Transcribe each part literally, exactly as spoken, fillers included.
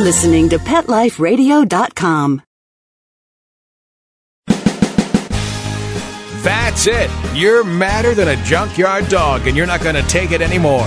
You're listening to Pet Life Radio dot com. That's it. You're madder than a junkyard dog, and you're not going to take it anymore.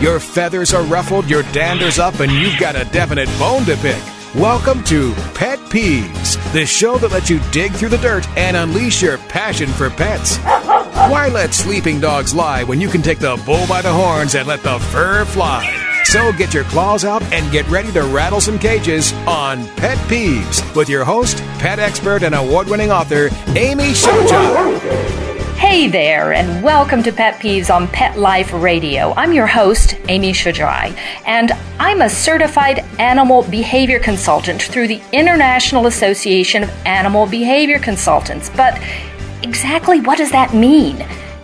Your feathers are ruffled, your dander's up, and you've got a definite bone to pick. Welcome to Pet Peeves, the show that lets you dig through the dirt and unleash your passion for pets. Why let sleeping dogs lie when you can take the bull by the horns and let the fur fly? So get your claws out and get ready to rattle some cages on Pet Peeves with your host, pet expert, and award-winning author, Amy Shojai. Hey there, and welcome to Pet Peeves on Pet Life Radio. I'm your host, Amy Shojai, and I'm a certified animal behavior consultant through the International Association of Animal Behavior Consultants. But exactly what does that mean?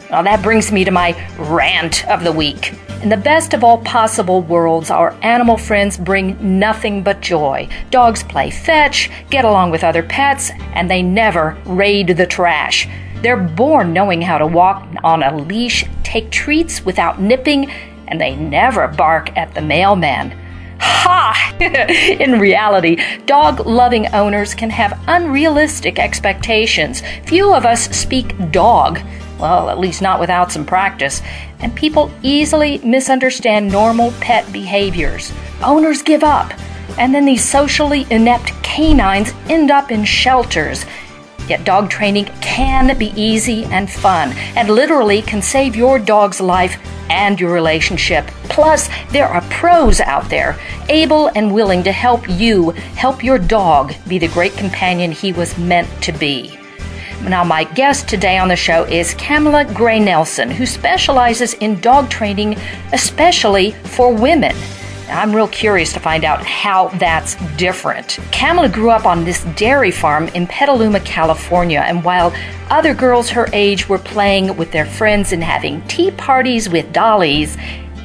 Well, that brings me to my rant of the week. In the best of all possible worlds, our animal friends bring nothing but joy. Dogs play fetch, get along with other pets, and they never raid the trash. They're born knowing how to walk on a leash, take treats without nipping, and they never bark at the mailman. Ha! In reality, dog-loving owners can have unrealistic expectations. Few of us speak dog, well, at least not without some practice, and people easily misunderstand normal pet behaviors. Owners give up, and then these socially inept canines end up in shelters. Yet dog training can be easy and fun, and literally can save your dog's life and your relationship. Plus, there are pros out there, able and willing to help you help your dog be the great companion he was meant to be. Now, my guest today on the show is Camilla Gray Nelson, who specializes in dog training, especially for women. I'm real curious to find out how that's different. Camilla grew up on this dairy farm in Petaluma, California, and while other girls her age were playing with their friends and having tea parties with dollies,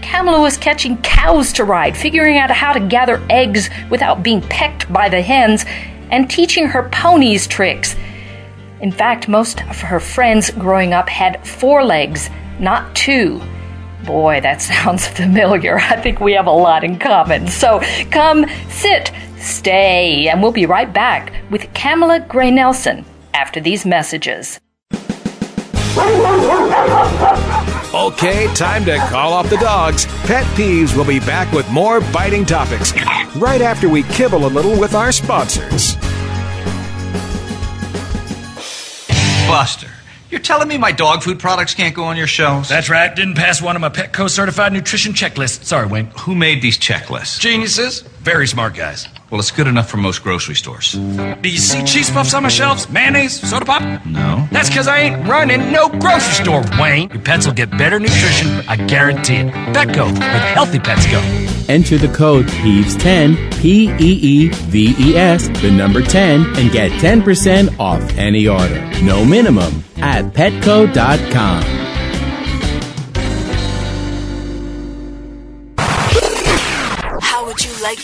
Camilla was catching cows to ride, figuring out how to gather eggs without being pecked by the hens, and teaching her ponies tricks. In fact, most of her friends growing up had four legs, not two. Boy, that sounds familiar. I think we have a lot in common. So come, sit, stay, and we'll be right back with Camilla Gray Nelson after these messages. Okay, time to call off the dogs. Pet Peeves will be back with more biting topics right after we kibble a little with our sponsors. Buster, you're telling me my dog food products can't go on your shelves? That's right. Didn't pass one of my Petco certified nutrition checklists. Sorry, Wayne. Who made these checklists? Geniuses. Very smart guys. Well, it's good enough for most grocery stores. Do you see cheese puffs on my shelves? Mayonnaise? Soda pop? No. That's because I ain't running no grocery store, Wayne. Your pets will get better nutrition. I guarantee it. Petco. Where healthy pets go. Enter the code P E E V E S ten, P E E V E S, the number ten, and get ten percent off any order. No minimum at Petco dot com. Like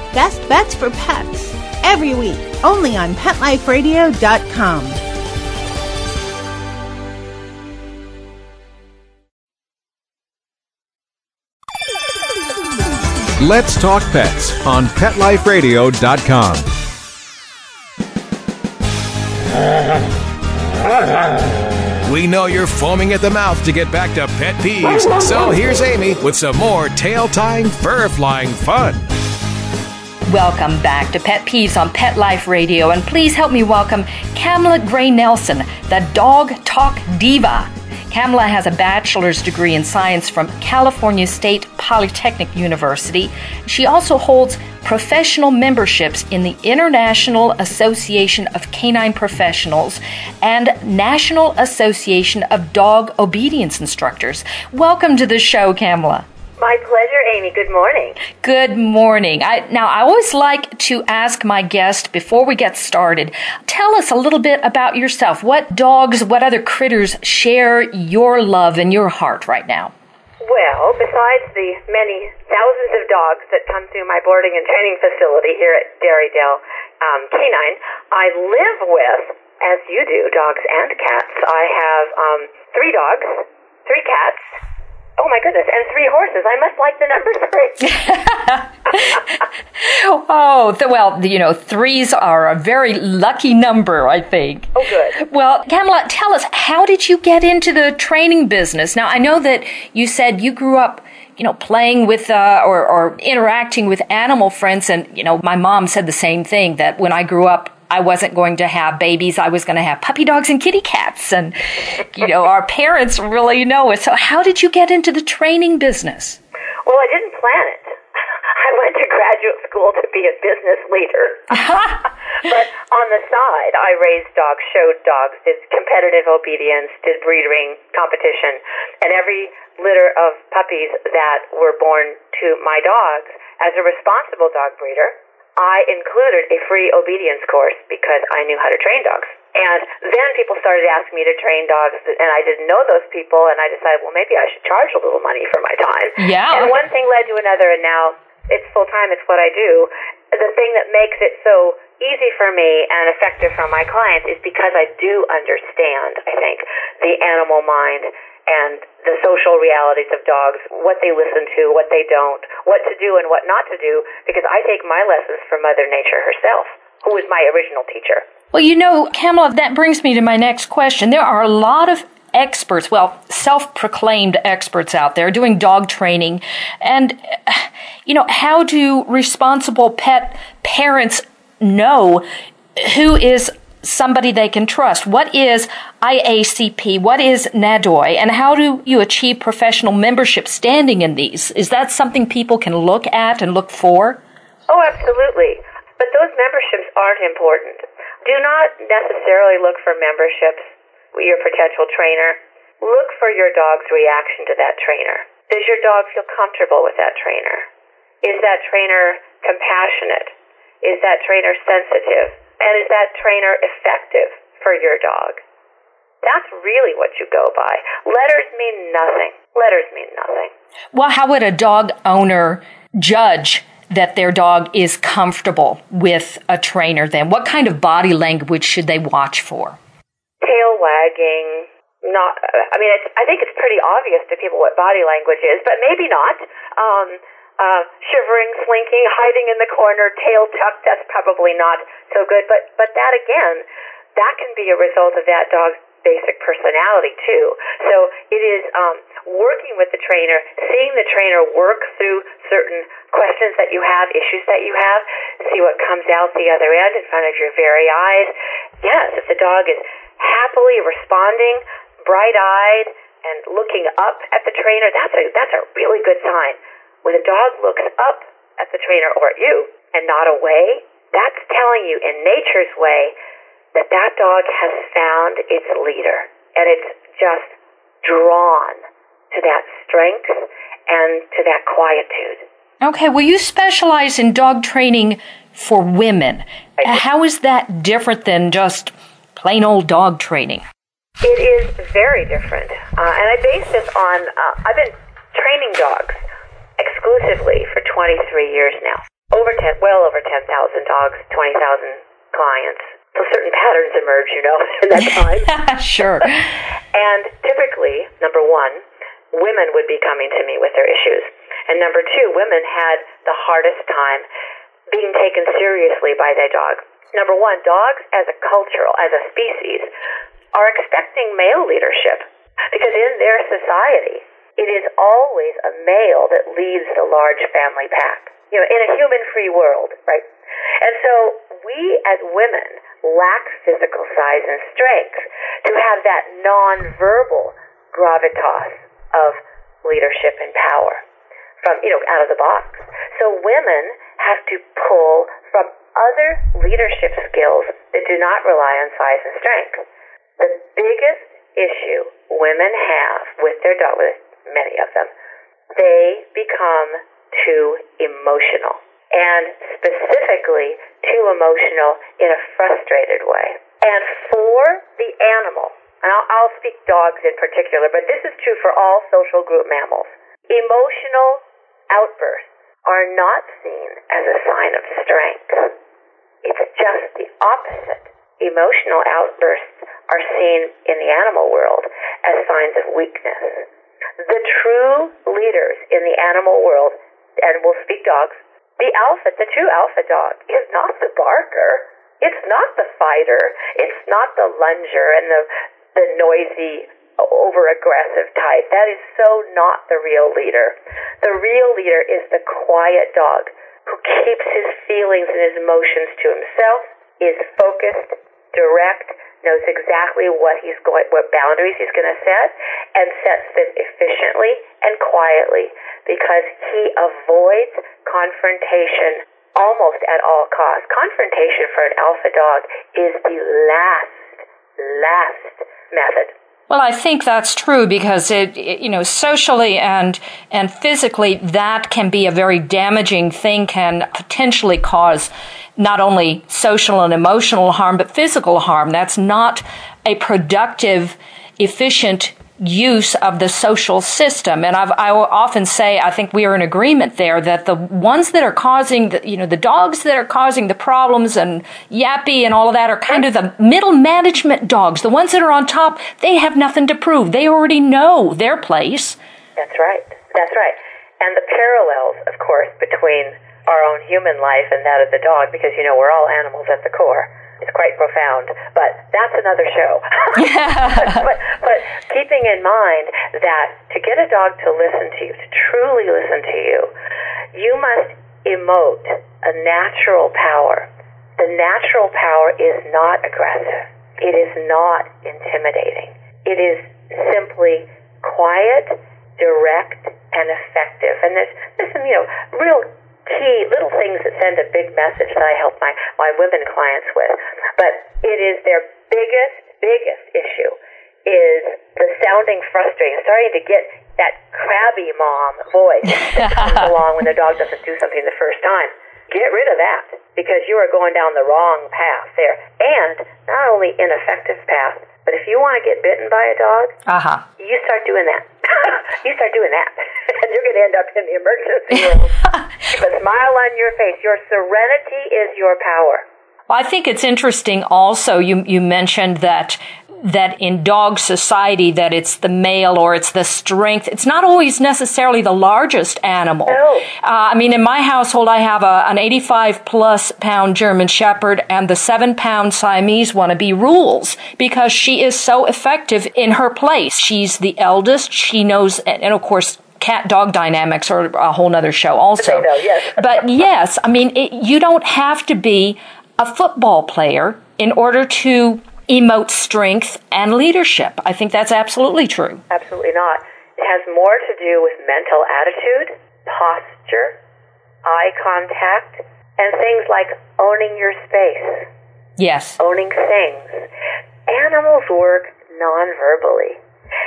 Best Bets for Pets, every week, only on Pet Life Radio dot com. Let's Talk Pets on Pet Life Radio dot com. We know you're foaming at the mouth to get back to Pet Peeves, so here's Amy with some more tail-tying, fur-flying fun. Welcome back to Pet Peeves on Pet Life Radio, and please help me welcome Camilla Gray Nelson, the Dog Talk Diva. Camilla has a bachelor's degree in science from California State Polytechnic University. She also holds professional memberships in the International Association of Canine Professionals and National Association of Dog Obedience Instructors. Welcome to the show, Camilla. My pleasure, Amy. Good morning. Good morning. I, now, I always like to ask my guest before we get started, tell us a little bit about yourself. What dogs, what other critters share your love and your heart right now? Well, besides the many thousands of dogs that come through my boarding and training facility here at Dairydell um, Canine, I live with, as you do, dogs and cats. I have um, three dogs, three cats. Oh, my goodness, and three horses. I must like the number three. oh, th- well, you know, threes are a very lucky number, I think. Oh, good. Well, Camilla, tell us, how did you get into the training business? Now, I know that you said you grew up, you know, playing with uh, or, or interacting with animal friends, and, you know, my mom said the same thing, that when I grew up, I wasn't going to have babies. I was going to have puppy dogs and kitty cats. And, you know, our parents really know it. So how did you get into the training business? Well, I didn't plan it. I went to graduate school to be a business leader. But on the side, I raised dogs, showed dogs, did competitive obedience, did breeding competition. And every litter of puppies that were born to my dogs, as a responsible dog breeder, I included a free obedience course because I knew how to train dogs. And then people started asking me to train dogs, and I didn't know those people, and I decided, well, maybe I should charge a little money for my time. Yeah. And one thing led to another, and now it's full-time, it's what I do. The thing that makes it so easy for me and effective for my clients is because I do understand, I think, the animal mind and the social realities of dogs, what they listen to, what they don't, what to do and what not to do, because I take my lessons from Mother Nature herself, who was my original teacher. Well, you know, Camilla, that brings me to my next question. There are a lot of experts, well, self-proclaimed experts out there doing dog training. And, you know, how do responsible pet parents know who is somebody they can trust? What is I A C P? What is NADOI? And how do you achieve professional membership standing in these? Is that something people can look at and look for? Oh, absolutely. But those memberships aren't important. Do not necessarily look for memberships with your potential trainer. Look for your dog's reaction to that trainer. Does your dog feel comfortable with that trainer? Is that trainer compassionate? Is that trainer sensitive? And is that trainer effective for your dog? That's really what you go by. Letters mean nothing. Letters mean nothing. Well, how would a dog owner judge that their dog is comfortable with a trainer then? What kind of body language should they watch for? Tail wagging. Not. I mean, it's, I think it's pretty obvious to people what body language is, but maybe not. Um, Uh, shivering, slinking, hiding in the corner, tail tucked, that's probably not so good. But but that, again, that can be a result of that dog's basic personality, too. So it is um, working with the trainer, seeing the trainer work through certain questions that you have, issues that you have, see what comes out the other end in front of your very eyes. Yes, if the dog is happily responding, bright-eyed, and looking up at the trainer, that's a that's a really good sign. When a dog looks up at the trainer or at you and not away, that's telling you in nature's way that that dog has found its leader. And it's just drawn to that strength and to that quietude. Okay, well, you specialize in dog training for women. How is that different than just plain old dog training? It is very different. Uh, and I base this on, uh, I've been training dogs exclusively for twenty-three years now. Over ten, well over ten thousand dogs, twenty thousand clients. So certain patterns emerge, you know, in that time. Sure. And typically, number one, women would be coming to me with their issues. And number two, women had the hardest time being taken seriously by their dog. Number one, dogs as a cultural, as a species, are expecting male leadership because in their society, it is always a male that leads the large family pack. you know, in a human-free world, right? And so we as women lack physical size and strength to have that nonverbal gravitas of leadership and power from, you know, out of the box. So women have to pull from other leadership skills that do not rely on size and strength. The biggest issue women have with their dog, with many of them, they become too emotional, and specifically too emotional in a frustrated way. And for the animal, and I'll, I'll speak dogs in particular, but this is true for all social group mammals, emotional outbursts are not seen as a sign of strength. It's just the opposite. Emotional outbursts are seen in the animal world as signs of weakness. The true leaders in the animal world, and we'll speak dogs, the alpha, the true alpha dog is not the barker. It's not the fighter. It's not the lunger and the, the noisy, over-aggressive type. That is so not the real leader. The real leader is the quiet dog who keeps his feelings and his emotions to himself, is focused, direct, knows exactly what he's going, what boundaries he's going to set, and sets them efficiently and quietly because he avoids confrontation almost at all costs. Confrontation for an alpha dog is the last, last method. Well, I think that's true because, it, it, you know, socially and and physically, that can be a very damaging thing, can potentially cause not only social and emotional harm, but physical harm. That's not a productive, efficient use of the social system. And I've, I often say, I think we are in agreement there, that the ones that are causing, the, you know, the dogs that are causing the problems and yappy and all of that are kind of the middle management dogs. The ones that are on top, they have nothing to prove. They already know their place. That's right. That's right. And the parallels, of course, between our own human life and that of the dog, because, you know, we're all animals at the core. It's quite profound, but that's another show. but, but, but keeping in mind that to get a dog to listen to you, to truly listen to you, you must emote a natural power. The natural power is not aggressive. It is not intimidating. It is simply quiet, direct, and effective. And there's, there's some, you know, real key little things that send a big message that I help my, my women clients with. But it is their biggest, biggest issue is the sounding frustrated, starting to get that crabby mom voice that comes along when the dog doesn't do something the first time. Get rid of that because you are going down the wrong path there. And not only ineffective path, but if you want to get bitten by a dog, uh-huh. you start doing that. You start doing that, and you're going to end up in the emergency room. Keep a smile on your face. Your serenity is your power. Well, I think it's interesting also, you, you mentioned that that in dog society that it's the male or it's the strength. It's not always necessarily the largest animal. No. Uh, I mean, in my household, I have a, an eighty-five plus pound German Shepherd and the seven pound Siamese wannabe rules because she is so effective in her place. She's the eldest. She knows, and of course, cat-dog dynamics are a whole nother show also. Know, yes. But yes, I mean, it, you don't have to be a football player in order to emote strength and leadership. I think that's absolutely true. Absolutely not. It has more to do with mental attitude, posture, eye contact, and things like owning your space. Yes. Owning things. Animals work non-verbally.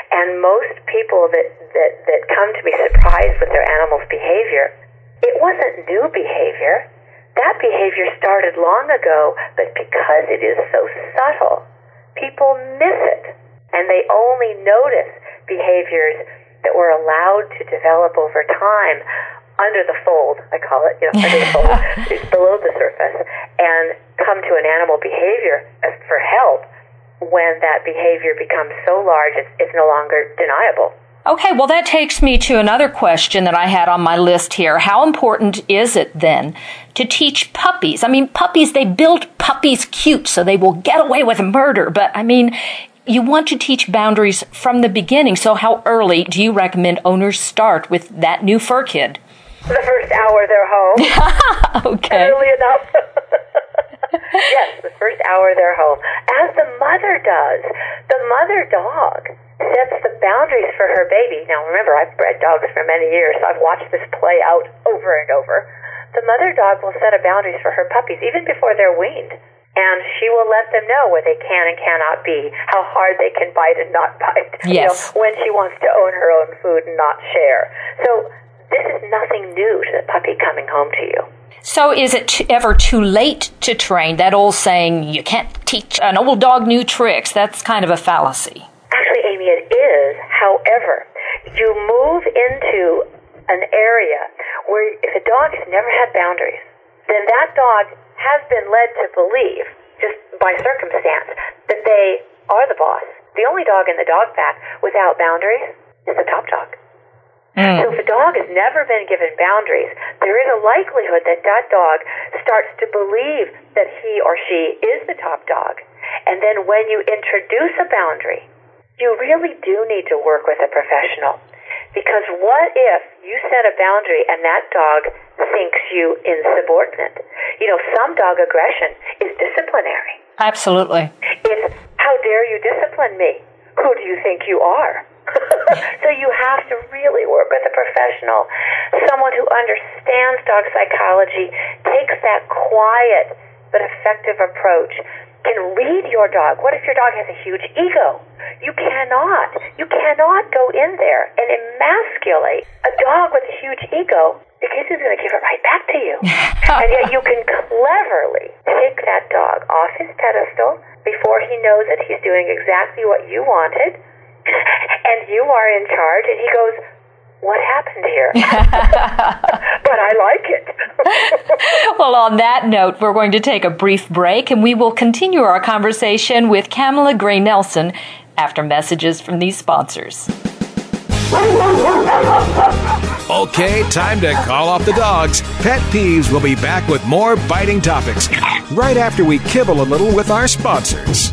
And most people that, that, that come to be surprised with their animal's behavior, it wasn't new behavior. That behavior started long ago, but because it is so subtle, people miss it, and they only notice behaviors that were allowed to develop over time under the fold, I call it, you know, under the fold, below the surface, and come to an animal behavior for help when that behavior becomes so large it's, it's no longer deniable. Okay, well, that takes me to another question that I had on my list here. How important is it, then, to teach puppies? I mean, puppies, they build puppies cute, so they will get away with murder. But, I mean, you want to teach boundaries from the beginning. So how early do you recommend owners start with that new fur kid? the first hour they're home. Okay. Early enough. Yes, the first hour they're home. As the mother does, the mother dog sets the boundaries for her baby. Now, remember, I've bred dogs for many years, so I've watched this play out over and over. The mother dog will set a boundaries for her puppies even before they're weaned, and she will let them know where they can and cannot be, how hard they can bite and not bite, yes. You know, when she wants to own her own food and not share. So this is nothing new to the puppy coming home to you. So is it t- ever too late to train? That old saying, you can't teach an old dog new tricks, that's kind of a fallacy. Actually, Amy, it is. However, you move into an area where if a dog has never had boundaries, then that dog has been led to believe, just by circumstance, that they are the boss. The only dog in the dog pack without boundaries is the top dog. Mm. So if a dog has never been given boundaries, there is a likelihood that that dog starts to believe that he or she is the top dog. And then when you introduce a boundary, you really do need to work with a professional. Because what if you set a boundary and that dog thinks you insubordinate? You know, some dog aggression is disciplinary. Absolutely. It's, how dare you discipline me? Who do you think you are? So you have to really work with a professional, someone who understands dog psychology, takes that quiet but effective approach, can read your dog. What if your dog has a huge ego? You cannot. You cannot go in there and emasculate a dog with a huge ego because he's going to give it right back to you. And yet you can cleverly take that dog off his pedestal before he knows that he's doing exactly what you wanted, and you are in charge, and he goes, what happened here? But I like it. Well, on that note, we're going to take a brief break, and we will continue our conversation with Camilla Gray Nelson after messages from these sponsors. Okay, time to call off the dogs. Pet Peeves will be back with more biting topics right after we kibble a little with our sponsors.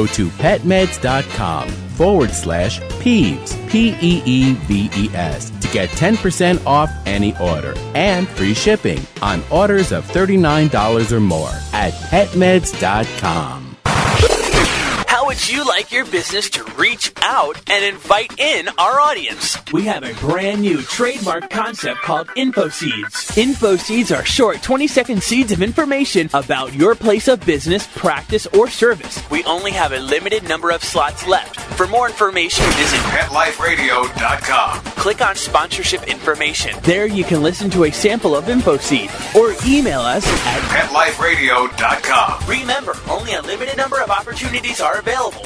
Go to PetMeds.com forward slash Peeves, P E E V E S, to get ten percent off any order and free shipping on orders of thirty-nine dollars or more at PetMeds dot com. How would you like your business to reach out and invite in our audience? We have a brand new trademark concept called InfoSeeds. InfoSeeds are short twenty-second seeds of information about your place of business, practice, or service. We only have a limited number of slots left. For more information, visit Pet Life Radio dot com. Click on sponsorship information. There you can listen to a sample of InfoSeed or email us at Pet Life Radio dot com. Remember, only a limited number of opportunities are available. Available.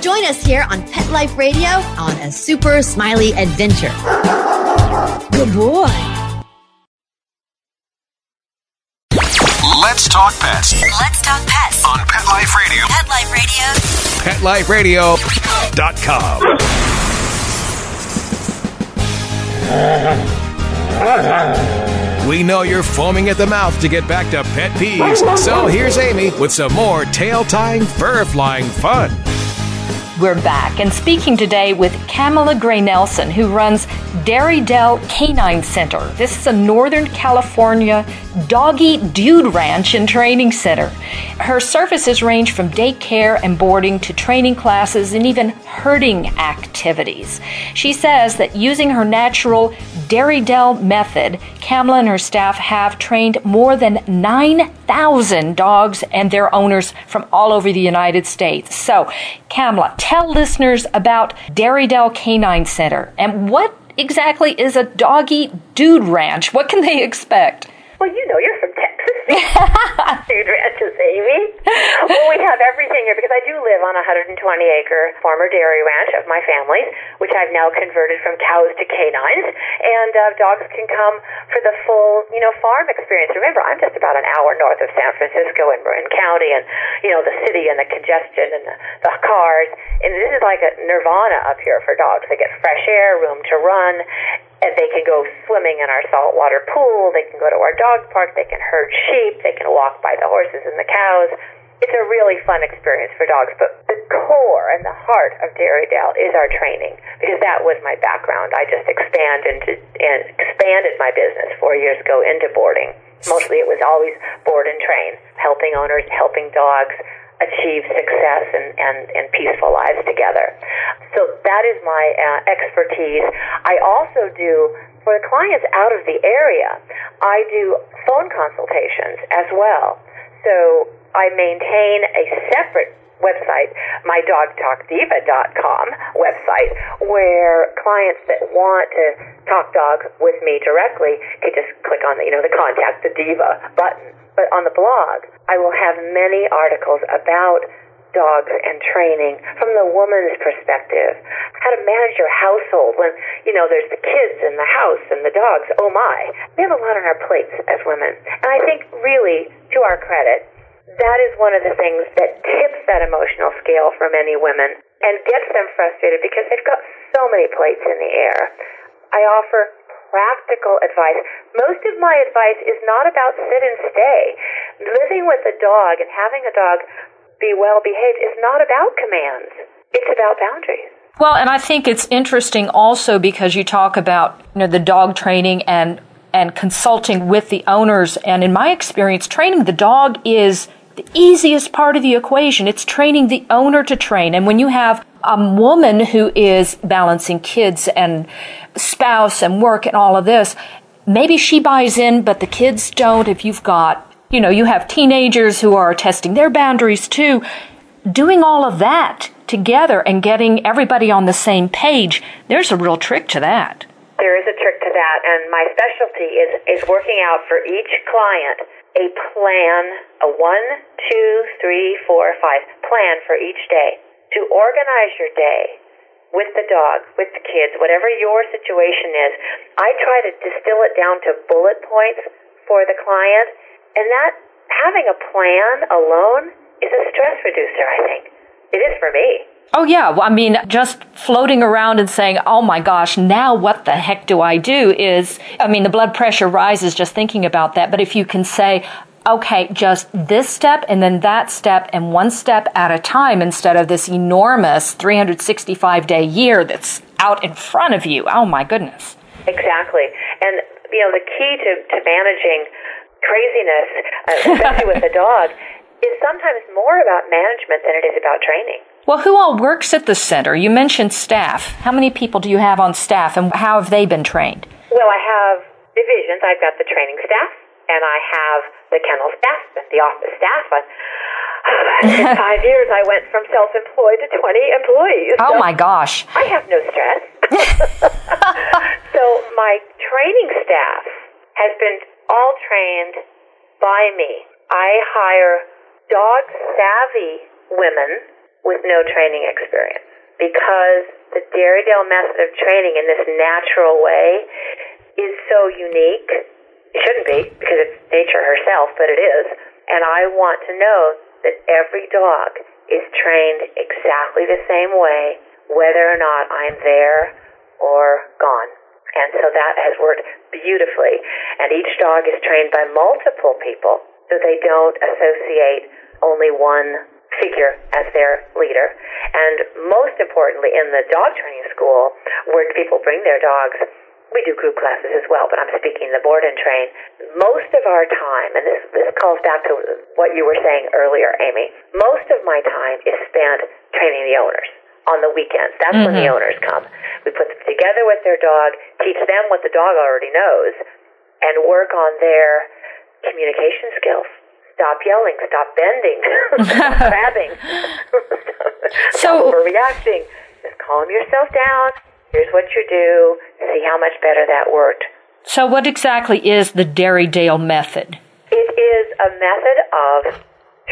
Join us here on Pet Life Radio on A Super Smiley Adventure. Good boy. Let's talk pets. Let's talk pets. On Pet Life Radio. Pet Life Radio. Pet Life Radio dot com. We know you're foaming at the mouth to get back to Pet Peeves. So here's Amy with some more tail-tying, fur-flying fun. We're back and speaking today with Camilla Gray Nelson, who runs Dairydell Canine Center. This is a Northern California doggy dude ranch and training center. Her services range from daycare and boarding to training classes and even herding activities. She says that using her natural Dairydell method, Camilla and her staff have trained more than nine thousand dogs and their owners from all over the United States. So, Camilla, tell listeners about Dairydell Canine Center and what exactly is a doggy dude ranch? What can they expect? Well, you know, you're from Texas. Dude ranches, Amy. Well, we have everything here because I do live on a one hundred twenty acre former dairy ranch of my family's, which I've now converted from cows to canines. And uh, dogs can come for the full, you know, farm experience. Remember, I'm just about an hour north of San Francisco in Marin County and, you know, the city and the congestion and the, the cars. And this is like a nirvana up here for dogs. They get fresh air, room to run. And they can go swimming in our saltwater pool. They can go to our dog park. They can herd sheep. They can walk by the horses and the cows. It's a really fun experience for dogs. But the core and the heart of Dairydell is our training, because that was my background. I just expanded and expanded my business four years ago into boarding. Mostly it was always board and train, helping owners, helping dogs achieve success and, and, and peaceful lives together. So that is my uh, expertise. I also do, for the clients out of the area, I do phone consultations as well. So I maintain a separate website, my dog talk diva dot com website, where clients that want to talk dog with me directly can just click on the, you know, the contact the diva button. But on the blog, I will have many articles about dogs and training from the woman's perspective, how to manage your household when, you know, there's the kids and the house and the dogs. Oh, my. We have a lot on our plates as women. And I think, really, to our credit, that is one of the things that tips that emotional scale for many women and gets them frustrated because they've got so many plates in the air. I offer practical advice. Most of my advice is not about sit and stay. Living with a dog and having a dog be well behaved is not about commands. It's about boundaries. Well, and I think it's interesting also because you talk about, you know, the dog training and and consulting with the owners. And in my experience, training the dog is the easiest part of the equation. It's training the owner to train. And when you have a woman who is balancing kids and spouse and work and all of this, maybe she buys in, but the kids don't. If you've got, you know, you have teenagers who are testing their boundaries too, doing all of that together and getting everybody on the same page, there's a real trick to that. There is a trick to that, and my specialty is, is working out for each client a plan, a one, two, three, four, five plan for each day. To organize your day with the dog, with the kids, whatever your situation is, I try to distill it down to bullet points for the client. And that, having a plan alone is a stress reducer, I think. It is for me. Oh, yeah. Well, I mean, just floating around and saying, oh, my gosh, now what the heck do I do is, I mean, the blood pressure rises just thinking about that. But if you can say, okay, just this step and then that step and one step at a time instead of this enormous three hundred sixty-five day year that's out in front of you. Oh, my goodness. Exactly. And, you know, the key to, to managing craziness, especially with a dog, is sometimes more about management than it is about training. Well, who all works at the center? You mentioned staff. How many people do you have on staff and how have they been trained? Well, I have divisions. I've got the training staff. And I have the kennel staff and the office staff. I, in five years, I went from self-employed to twenty employees. Oh, so my gosh. I have no stress. So my training staff has been all trained by me. I hire dog-savvy women with no training experience because the Dairydell method of training in this natural way is so unique. It shouldn't be, because it's nature herself, but it is. And I want to know that every dog is trained exactly the same way, whether or not I'm there or gone. And so that has worked beautifully. And each dog is trained by multiple people, so they don't associate only one figure as their leader. And most importantly, in the dog training school, where people bring their dogs, we do group classes as well, but I'm speaking the board and train. Most of our time, and this, this calls back to what you were saying earlier, Amy, most of my time is spent training the owners on the weekends. That's mm-hmm. when the owners come. We put them together with their dog, teach them what the dog already knows, and work on their communication skills. Stop yelling, stop bending, stop grabbing, so, stop overreacting. Just calm yourself down. Here's what you do. See how much better that worked. So what exactly is the Dairydell method? It is a method of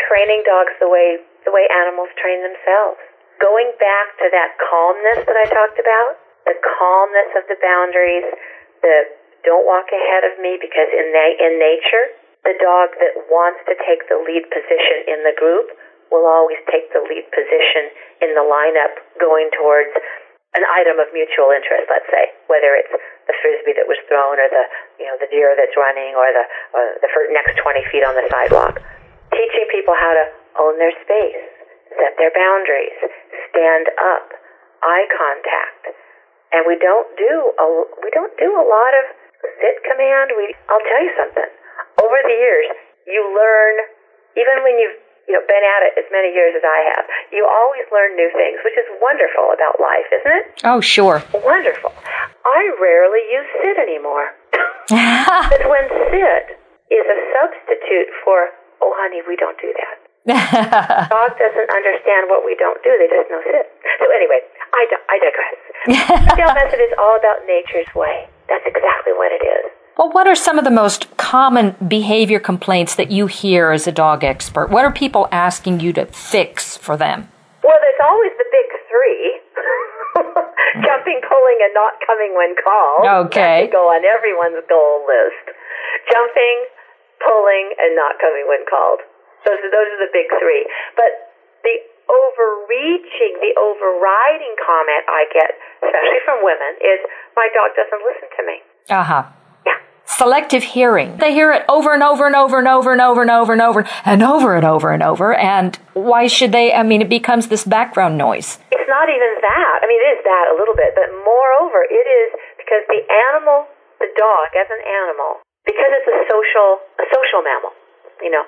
training dogs the way the way animals train themselves. Going back to that calmness that I talked about, the calmness of the boundaries, the don't walk ahead of me, because in na- in nature, the dog that wants to take the lead position in the group will always take the lead position in the lineup going towards an item of mutual interest, let's say, whether it's the frisbee that was thrown or the, you know, the deer that's running or the, or the next twenty feet on the sidewalk. Teaching people how to own their space, set their boundaries, stand up, eye contact. And we don't do a, we don't do a lot of sit command. We, I'll tell you something. Over the years, you learn, even when you've you know been at it as many years as I have, you always learn new things, which is wonderful about life, isn't it? Oh, sure. Wonderful. I rarely use sit anymore. But when sit is a substitute for, oh, honey, we don't do that. Dog doesn't understand what we don't do. They just know sit. So anyway, I, I digress. The Dairydell method is all about nature's way. That's exactly what it is. Well, what are some of the most common behavior complaints that you hear as a dog expert? What are people asking you to fix for them? Well, there's always the big three. Jumping, pulling, and not coming when called. Okay. That can go on everyone's goal list. Jumping, pulling, and not coming when called. Those are, those are the big three. But the overreaching, the overriding comment I get, especially from women, is my dog doesn't listen to me. Uh-huh. Selective hearing. They hear it over and over and over and over and over and over and over and over and over and over. And why should they? I mean, it becomes this background noise. It's not even that. I mean, it is that a little bit. But moreover, it is because the animal, the dog as an animal, because it's a social, a social mammal, you know,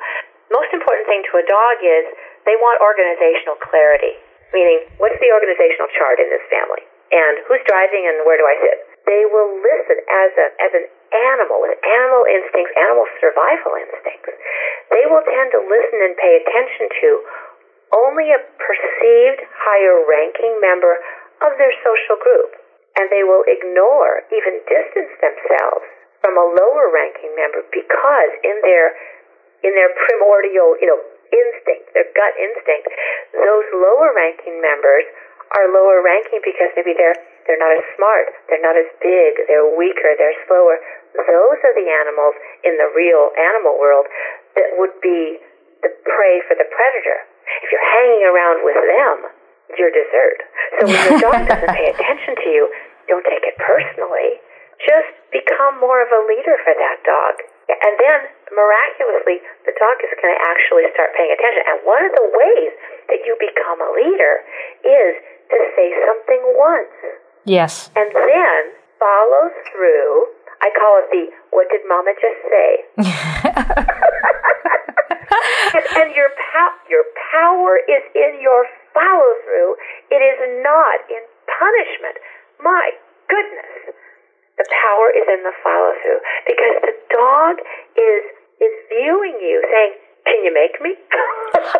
most important thing to a dog is they want organizational clarity, meaning what's the organizational chart in this family and who's driving and where do I sit? They will listen as a as an animal, with animal instincts, animal survival instincts. They will tend to listen and pay attention to only a perceived higher-ranking member of their social group, and they will ignore, even distance themselves from a lower-ranking member because in their in their primordial, you know, instinct, their gut instinct, those lower-ranking members are lower-ranking because maybe they're They're not as smart, they're not as big, they're weaker, they're slower. Those are the animals in the real animal world that would be the prey for the predator. If you're hanging around with them, you're dessert. So when your dog doesn't pay attention to you, don't take it personally. Just become more of a leader for that dog. And then, miraculously, the dog is going to actually start paying attention. And one of the ways that you become a leader is to say something once. Yes. And then follow through. I call it the, what did Mama just say? and and your, pow- your power is in your follow through. It is not in punishment. My goodness. The power is in the follow through because the dog is is viewing you saying, can you make me?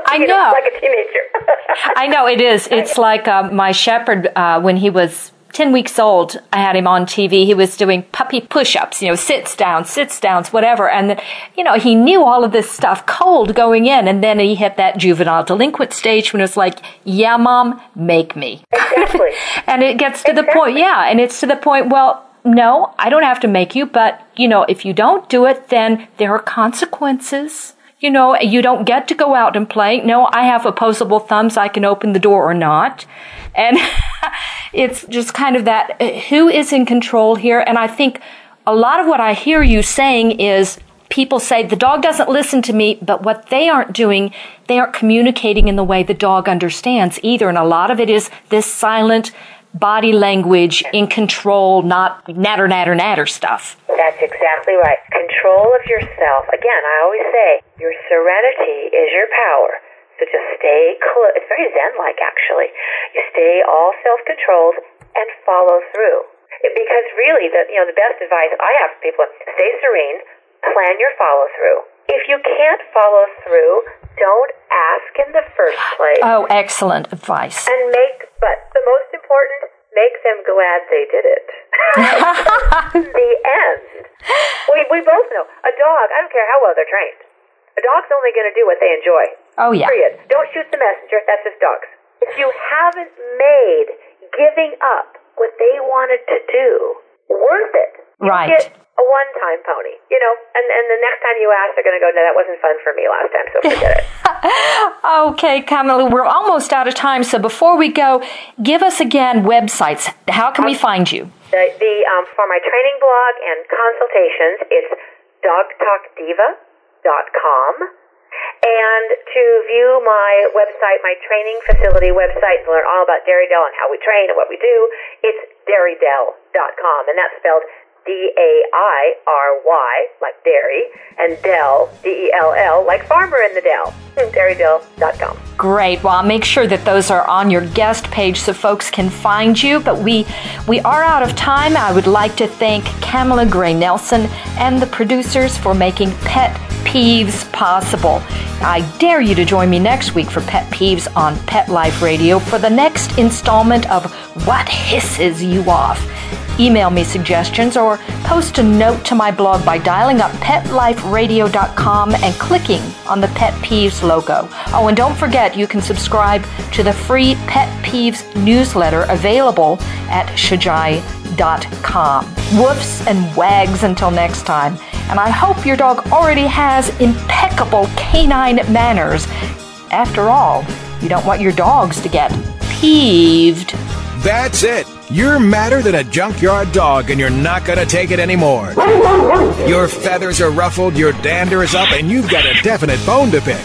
I you know. know. Like a teenager. I know it is. It's like um, my shepherd uh, when he was ten weeks old, I had him on T V. He was doing puppy push-ups, you know, sits down, sits downs, whatever. And, then, you know, he knew all of this stuff cold going in. And then he hit that juvenile delinquent stage when it was like, yeah, Mom, make me. Exactly. And it gets to exactly. the point, yeah. And it's to the point, well, no, I don't have to make you. But, you know, if you don't do it, then there are consequences. You know, you don't get to go out and play. No, I have opposable thumbs. I can open the door or not. And it's just kind of that, who is in control here? And I think a lot of what I hear you saying is people say, the dog doesn't listen to me, but what they aren't doing, they aren't communicating in the way the dog understands either. And a lot of it is this silent body language, in control, not natter, natter, natter stuff. That's exactly right. Control of yourself. Again, I always say, your serenity is your power. So just stay close. It's very zen-like, actually. You stay all self-controlled and follow through. Because really, the, you know, the best advice I have for people is stay serene, plan your follow-through. If you can't follow through, don't ask in the first place. Oh, excellent advice. And make, but the most important, make them glad they did it. The end. We, we both know, a dog, I don't care how well they're trained, a dog's only going to do what they enjoy. Oh, yeah. Period. Don't shoot the messenger. That's just dogs. If you haven't made giving up what they wanted to do worth it, right, you get a one-time pony, you know, and, and the next time you ask, they're going to go, no, that wasn't fun for me last time, so forget it. Okay, Camilla, we're almost out of time, so before we go, give us again websites. How can um, we find you? The, the um, for my training blog and consultations, it's dog talk diva dot com. And to view my website, my training facility website, and learn all about Dairydell and how we train and what we do, it's Dairydell dot com. And that's spelled D A I R Y, like dairy, and Dell, D E L L, like farmer in the Dell, Dairydell dot com. Great. Well, I'll make sure that those are on your guest page so folks can find you. But we, we are out of time. I would like to thank Camilla Gray Nelson and the producers for making Pet Peeves possible. I dare you to join me next week for Pet Peeves on Pet Life Radio for the next installment of What Hisses You Off. Email me suggestions or post a note to my blog by dialing up pet life radio dot com and clicking on the Pet Peeves logo. Oh, and don't forget, you can subscribe to the free Pet Peeves newsletter available at Shojai dot com. Woofs and wags until next time. And I hope your dog already has impeccable canine manners. After all, you don't want your dogs to get peeved. That's it. You're madder than a junkyard dog, and you're not going to take it anymore. Your feathers are ruffled, your dander is up, and you've got a definite bone to pick.